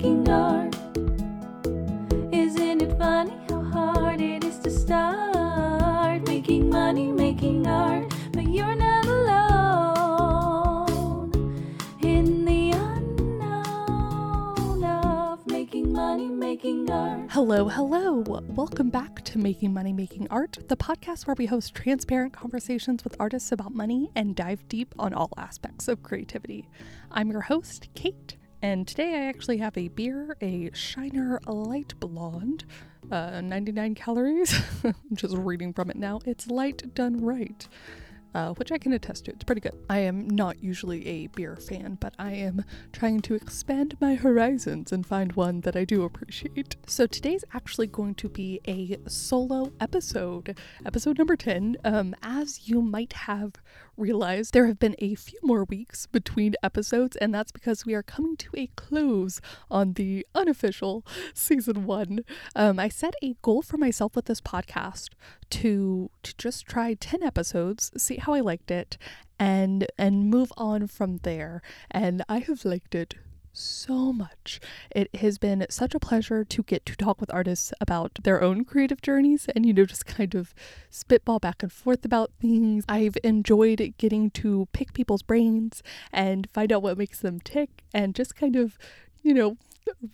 making art. Isn't it funny how hard it is to start making money, making art? But you're not alone in the unknown of making money, making art. Hello, hello. Welcome back to Making Money, Making Art, the podcast where we host transparent conversations with artists about money and dive deep on all aspects of creativity. I'm your host, Kate. And today I actually have a beer, a Shiner Light Blonde, 99 calories. I'm just reading from it now. It's light done right, which I can attest to. It's pretty good. I am not usually a beer fan, but I am trying to expand my horizons and find one that I do appreciate. So today's actually going to be a solo episode, episode number 10. As you might have realized, there have been a few more weeks between episodes, and that's because we are coming to a close on the unofficial season 1. I set a goal for myself with this podcast to just try 10 episodes, see how I liked it, and move on from there. And I have liked it so much. It has been such a pleasure to get to talk with artists about their own creative journeys and, you know, just kind of spitball back and forth about things. I've enjoyed getting to pick people's brains and find out what makes them tick and just kind of, you know,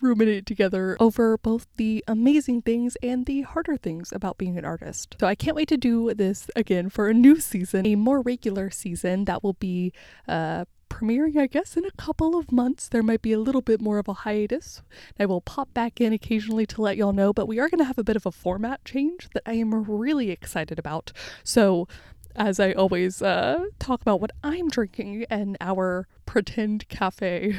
ruminate together over both the amazing things and the harder things about being an artist. So I can't wait to do this again for a new season, a more regular season that will be premiering, I guess, in a couple of months. There might be a little bit more of a hiatus. I will pop back in occasionally to let y'all know, but we are going to have a bit of a format change that I am really excited about. So as I always talk about what I'm drinking in our pretend cafe,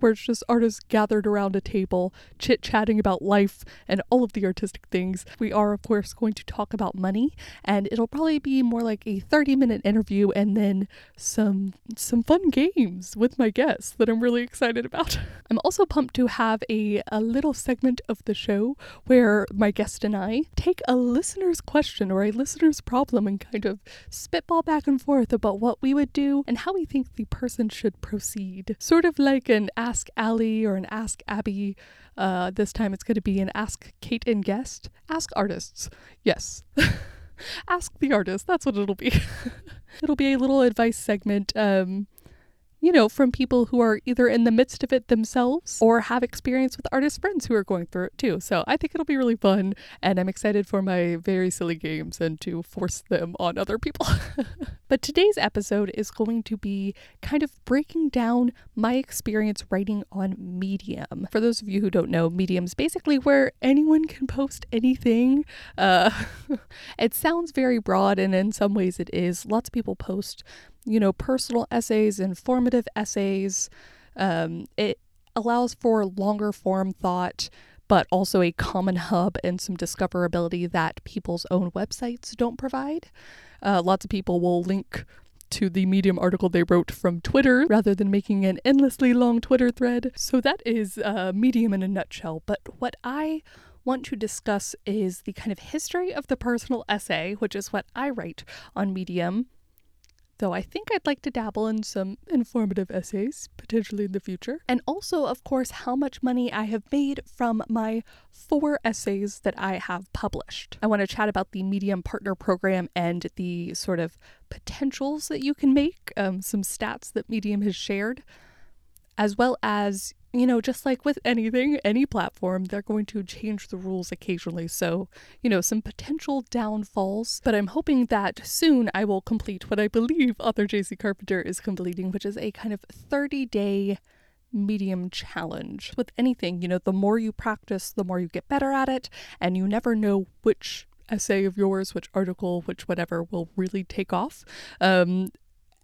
where it's just artists gathered around a table, chit-chatting about life and all of the artistic things. We are, of course, going to talk about money, and it'll probably be more like a 30-minute interview and then some fun games with my guests that I'm really excited about. I'm also pumped to have a little segment of the show where my guest and I take a listener's question or a listener's problem and kind of spitball back and forth about what we would do and how we think the person should proceed. Sort of like an Ask Allie or an Ask Abby. This time it's going to be an Ask Kate and Guest. Ask Artists. Yes. Ask the Artist. That's what it'll be. It'll be a little advice segment, you know, from people who are either in the midst of it themselves or have experience with artist friends who are going through it too. So I think it'll be really fun, and I'm excited for my very silly games and to force them on other people. But today's episode is going to be kind of breaking down my experience writing on Medium. For those of you who don't know, Medium's basically where anyone can post anything. It sounds very broad, and in some ways it is. Lots of people post, you know, personal essays, informative essays. It allows for longer form thought, but also a common hub and some discoverability that people's own websites don't provide. Lots of people will link to the Medium article they wrote from Twitter rather than making an endlessly long Twitter thread. So that is Medium in a nutshell. But what I want to discuss is the kind of history of the personal essay, which is what I write on Medium. Though I think I'd like to dabble in some informative essays, potentially in the future. And also, of course, how much money I have made from my 4 essays that I have published. I want to chat about the Medium Partner Program and the sort of potentials that you can make, some stats that Medium has shared, as well as, you know, just like with anything, any platform, they're going to change the rules occasionally. So, you know, some potential downfalls. But I'm hoping that soon I will complete what I believe author J.C. Carpenter is completing, which is a kind of 30-day Medium challenge. With anything, you know, the more you practice, the more you get better at it. And you never know which essay of yours, which article, which whatever will really take off.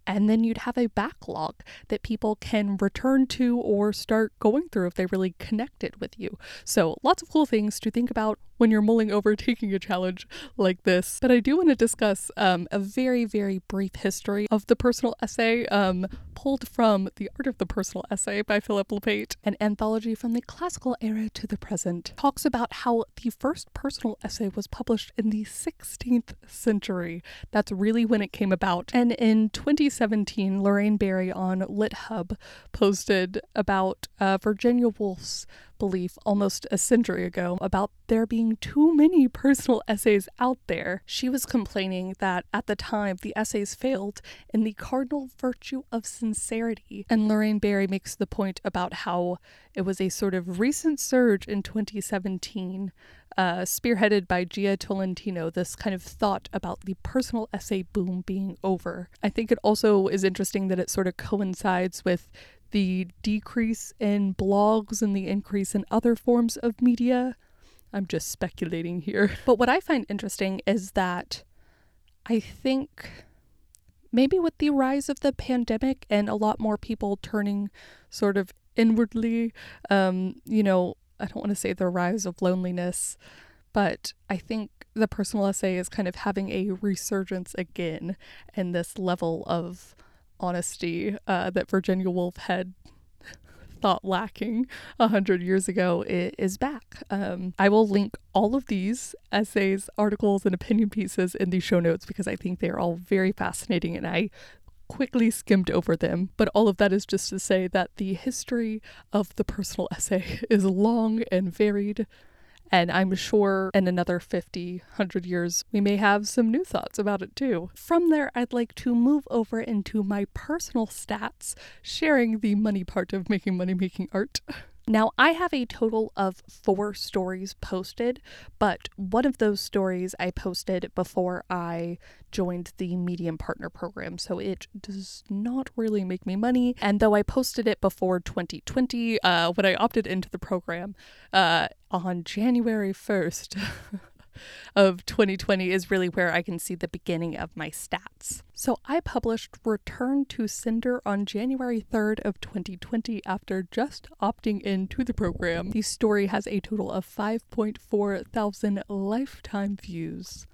And then you'd have a backlog that people can return to or start going through if they really connected with you. So lots of cool things to think about when you're mulling over taking a challenge like this. But I do want to discuss a very, very brief history of the personal essay, pulled from The Art of the Personal Essay by Philip Lopate, an anthology from the classical era to the present. Talks about how the first personal essay was published in the 16th century. That's really when it came about. And in 2016, 2017, Lorraine Berry on LitHub posted about Virginia Woolf's belief almost a century ago about there being too many personal essays out there. She was complaining that at the time the essays failed in the cardinal virtue of sincerity. And Lorraine Berry makes the point about how it was a sort of recent surge in 2017, spearheaded by Jia Tolentino, this kind of thought about the personal essay boom being over. I think it also is interesting that it sort of coincides with the decrease in blogs and the increase in other forms of media. I'm just speculating here. But what I find interesting is that I think maybe with the rise of the pandemic and a lot more people turning sort of inwardly, I don't want to say the rise of loneliness, but I think the personal essay is kind of having a resurgence again, and this level of honesty that Virginia Woolf had thought lacking 100 years ago is back. I will link all of these essays, articles, and opinion pieces in the show notes because I think they're all very fascinating and I quickly skimmed over them. But all of that is just to say that the history of the personal essay is long and varied, and I'm sure in another 50, 100 years, we may have some new thoughts about it too. From there, I'd like to move over into my personal stats, sharing the money part of Making Money Making Art. Now, I have a total of 4 stories posted, but one of those stories I posted before I joined the Medium Partner Program, so it does not really make me money. And though I posted it before 2020, when I opted into the program, on January 1st of 2020 is really where I can see the beginning of my stats. So I published Return to Cinder on January 3rd of 2020 after just opting into the program. The story has a total of 5.4 thousand lifetime views.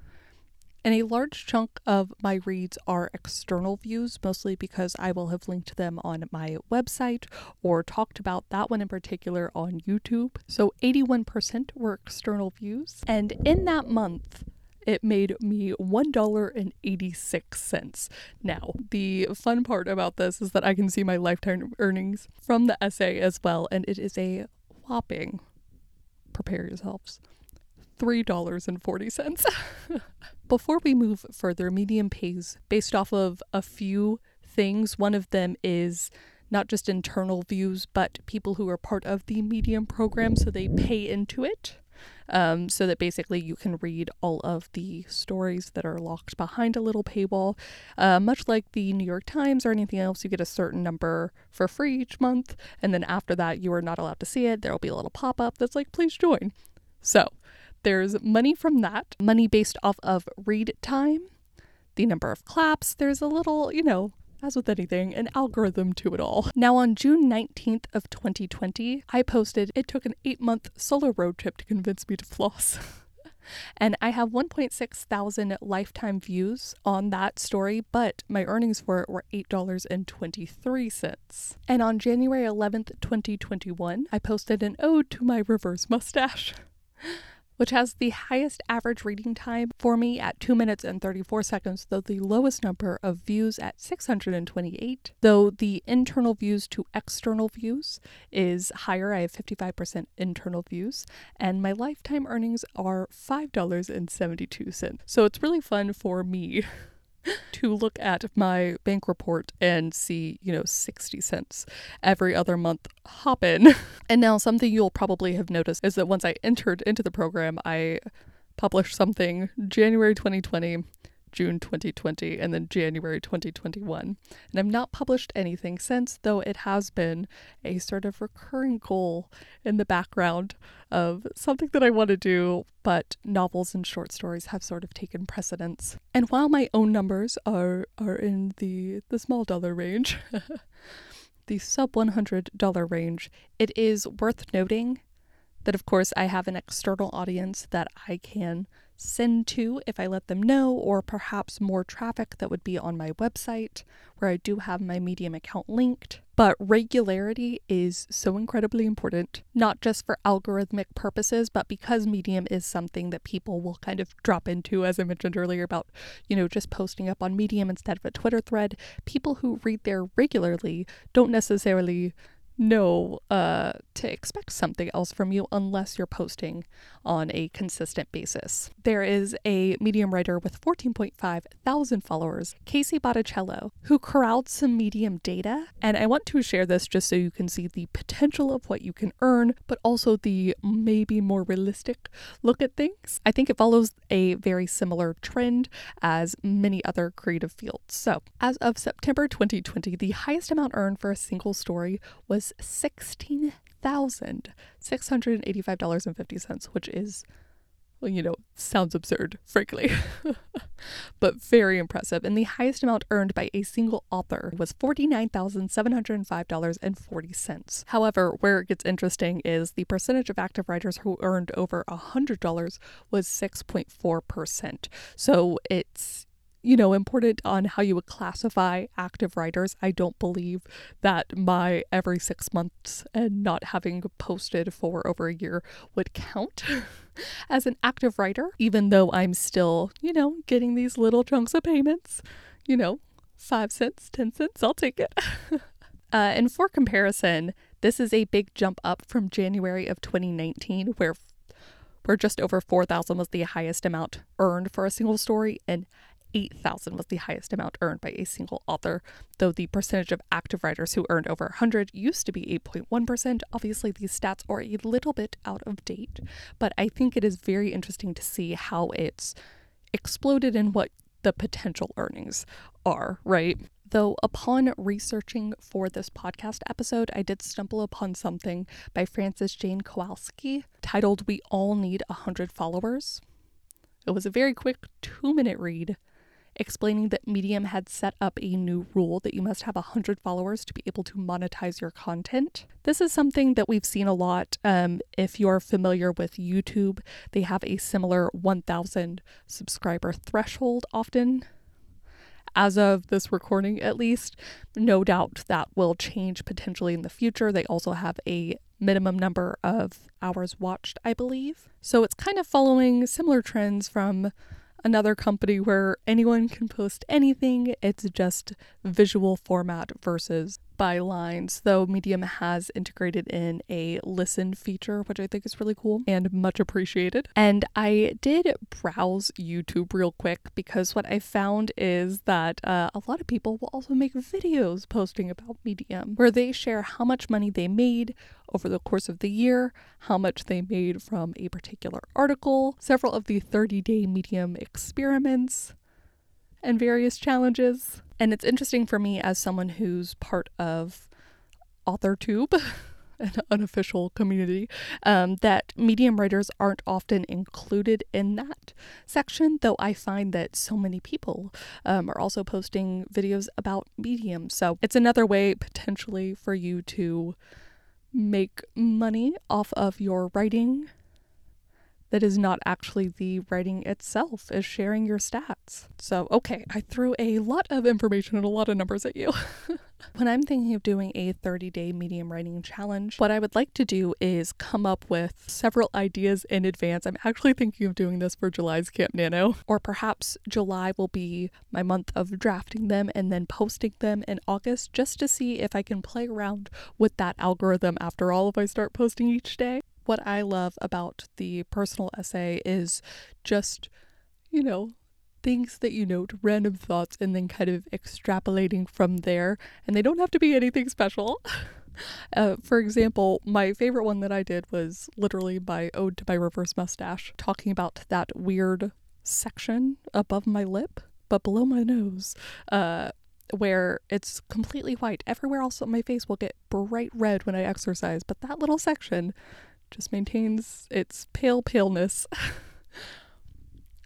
And a large chunk of my reads are external views, mostly because I will have linked them on my website or talked about that one in particular on YouTube. So 81% were external views. And in that month, it made me $1.86. Now, the fun part about this is that I can see my lifetime earnings from the essay as well, and it is a whopping, prepare yourselves, $3.40. Before we move further, Medium pays based off of a few things. One of them is not just internal views, but people who are part of the Medium program, so they pay into it. So that basically you can read all of the stories that are locked behind a little paywall. Much like the New York Times or anything else, you get a certain number for free each month, and then after that you are not allowed to see it. There will be a little pop-up that's like, please join. So there's money from that, money based off of read time, the number of claps. There's a little, as with anything, an algorithm to it all. Now, on June 19th of 2020, I posted, it took an 8-month solo road trip to convince me to floss. And I have 1.6 thousand lifetime views on that story, but my earnings for it were $8.23. And on January 11th, 2021, I posted an ode to my reverse mustache, which has the highest average reading time for me at 2 minutes and 34 seconds, though the lowest number of views at 628. Though the internal views to external views is higher, I have 55% internal views, and my lifetime earnings are $5.72. So it's really fun for me to look at my bank report and see, 60 cents every other month hop in. And now something you'll probably have noticed is that once I entered into the program, I published something January 2020, June 2020, and then January 2021. And I've not published anything since, though it has been a sort of recurring goal in the background of something that I want to do, but novels and short stories have sort of taken precedence. And while my own numbers are in the small dollar range, the sub $100 range, it is worth noting that, of course, I have an external audience that I can send to if I let them know, or perhaps more traffic that would be on my website where I do have my Medium account linked. But regularity is so incredibly important, not just for algorithmic purposes, but because Medium is something that people will kind of drop into, as I mentioned earlier about, just posting up on Medium instead of a Twitter thread. People who read there regularly don't necessarily know to expect something else from you unless you're posting on a consistent basis. There is a Medium writer with 14.5 thousand followers, Casey Botticello, who corralled some Medium data, and I want to share this just so you can see the potential of what you can earn, but also the maybe more realistic look at things. I think it follows a very similar trend as many other creative fields. So, as of September 2020, the highest amount earned for a single story was $16,685.50, which is, sounds absurd, frankly, but very impressive. And the highest amount earned by a single author was $49,705.40. However, where it gets interesting is the percentage of active writers who earned over $100 was 6.4%. So it's important on how you would classify active writers. I don't believe that my every 6 months and not having posted for over a year would count as an active writer, even though I'm still, getting these little chunks of payments, 5 cents, 10 cents, I'll take it. And for comparison, this is a big jump up from January of 2019, where just over 4,000 was the highest amount earned for a single story, and 8,000 was the highest amount earned by a single author, though the percentage of active writers who earned over 100 used to be 8.1%. Obviously, these stats are a little bit out of date, but I think it is very interesting to see how it's exploded and what the potential earnings are, right? Though upon researching for this podcast episode, I did stumble upon something by Frances Jane Kowalski titled We All Need 100 Followers. It was a very quick 2-minute read, explaining that Medium had set up a new rule that you must have 100 followers to be able to monetize your content. This is something that we've seen a lot. If you're familiar with YouTube, they have a similar 1,000 subscriber threshold often. As of this recording, at least, no doubt that will change potentially in the future. They also have a minimum number of hours watched, I believe. So it's kind of following similar trends from another company where anyone can post anything. It's just visual format versus by lines, though Medium has integrated in a listen feature, which I think is really cool and much appreciated. And I did browse YouTube real quick because what I found is that a lot of people will also make videos posting about Medium where they share how much money they made over the course of the year, how much they made from a particular article, several of the 30-day Medium experiments, and various challenges. And it's interesting for me as someone who's part of AuthorTube, an unofficial community, that Medium writers aren't often included in that section, though I find that so many people are also posting videos about Medium. So it's another way potentially for you to make money off of your writing that is not actually the writing itself, is sharing your stats. So, okay, I threw a lot of information and a lot of numbers at you. When I'm thinking of doing a 30-day Medium writing challenge, what I would like to do is come up with several ideas in advance. I'm actually thinking of doing this for July's Camp Nano, or perhaps July will be my month of drafting them and then posting them in August, just to see if I can play around with that algorithm after all if I start posting each day. What I love about the personal essay is just, things that you note, random thoughts, and then kind of extrapolating from there. And they don't have to be anything special. For example, my favorite one that I did was literally my ode to my reverse mustache, talking about that weird section above my lip, but below my nose, where it's completely white. Everywhere else on my face will get bright red when I exercise, but that little section just maintains its paleness.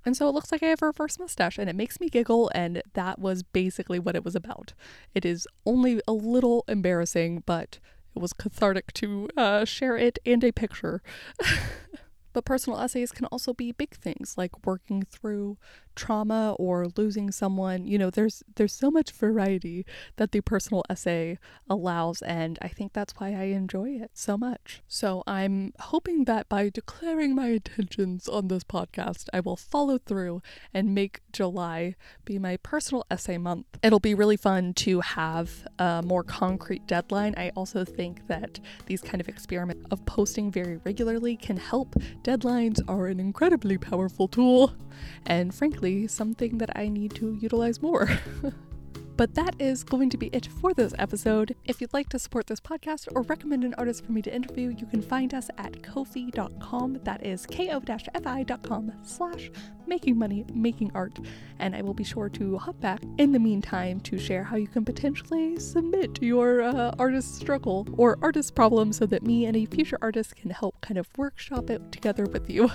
And so it looks like I have a reverse mustache, and it makes me giggle, and that was basically what it was about. It is only a little embarrassing, but it was cathartic to share it and a picture. But personal essays can also be big things like working through trauma or losing someone. You know, there's so much variety that the personal essay allows, and I think that's why I enjoy it so much. So I'm hoping that by declaring my intentions on this podcast, I will follow through and make July be my personal essay month. It'll be really fun to have a more concrete deadline. I also think that these kind of experiments of posting very regularly can help. Deadlines are an incredibly powerful tool, and frankly, something that I need to utilize more. But that is going to be it for this episode. If you'd like to support this podcast or recommend an artist for me to interview, you can find us at ko-fi.com. That is ko-fi.com/makingmoneymakingart. And I will be sure to hop back in the meantime to share how you can potentially submit your artist struggle or artist problem so that me and a future artist can help kind of workshop it together with you.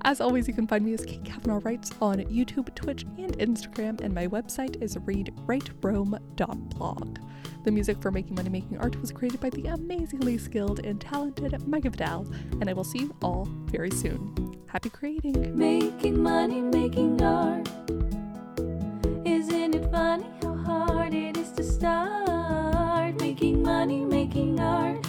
As always, you can find me as Kate Kavanaugh Writes on YouTube, Twitch, and Instagram, and my website is readwriterome.blog. The music for Making Money Making Art was created by the amazingly skilled and talented Maiga Vidal, and I will see you all very soon. Happy creating! Making money, making art. Isn't it funny how hard it is to start? Making money, making art.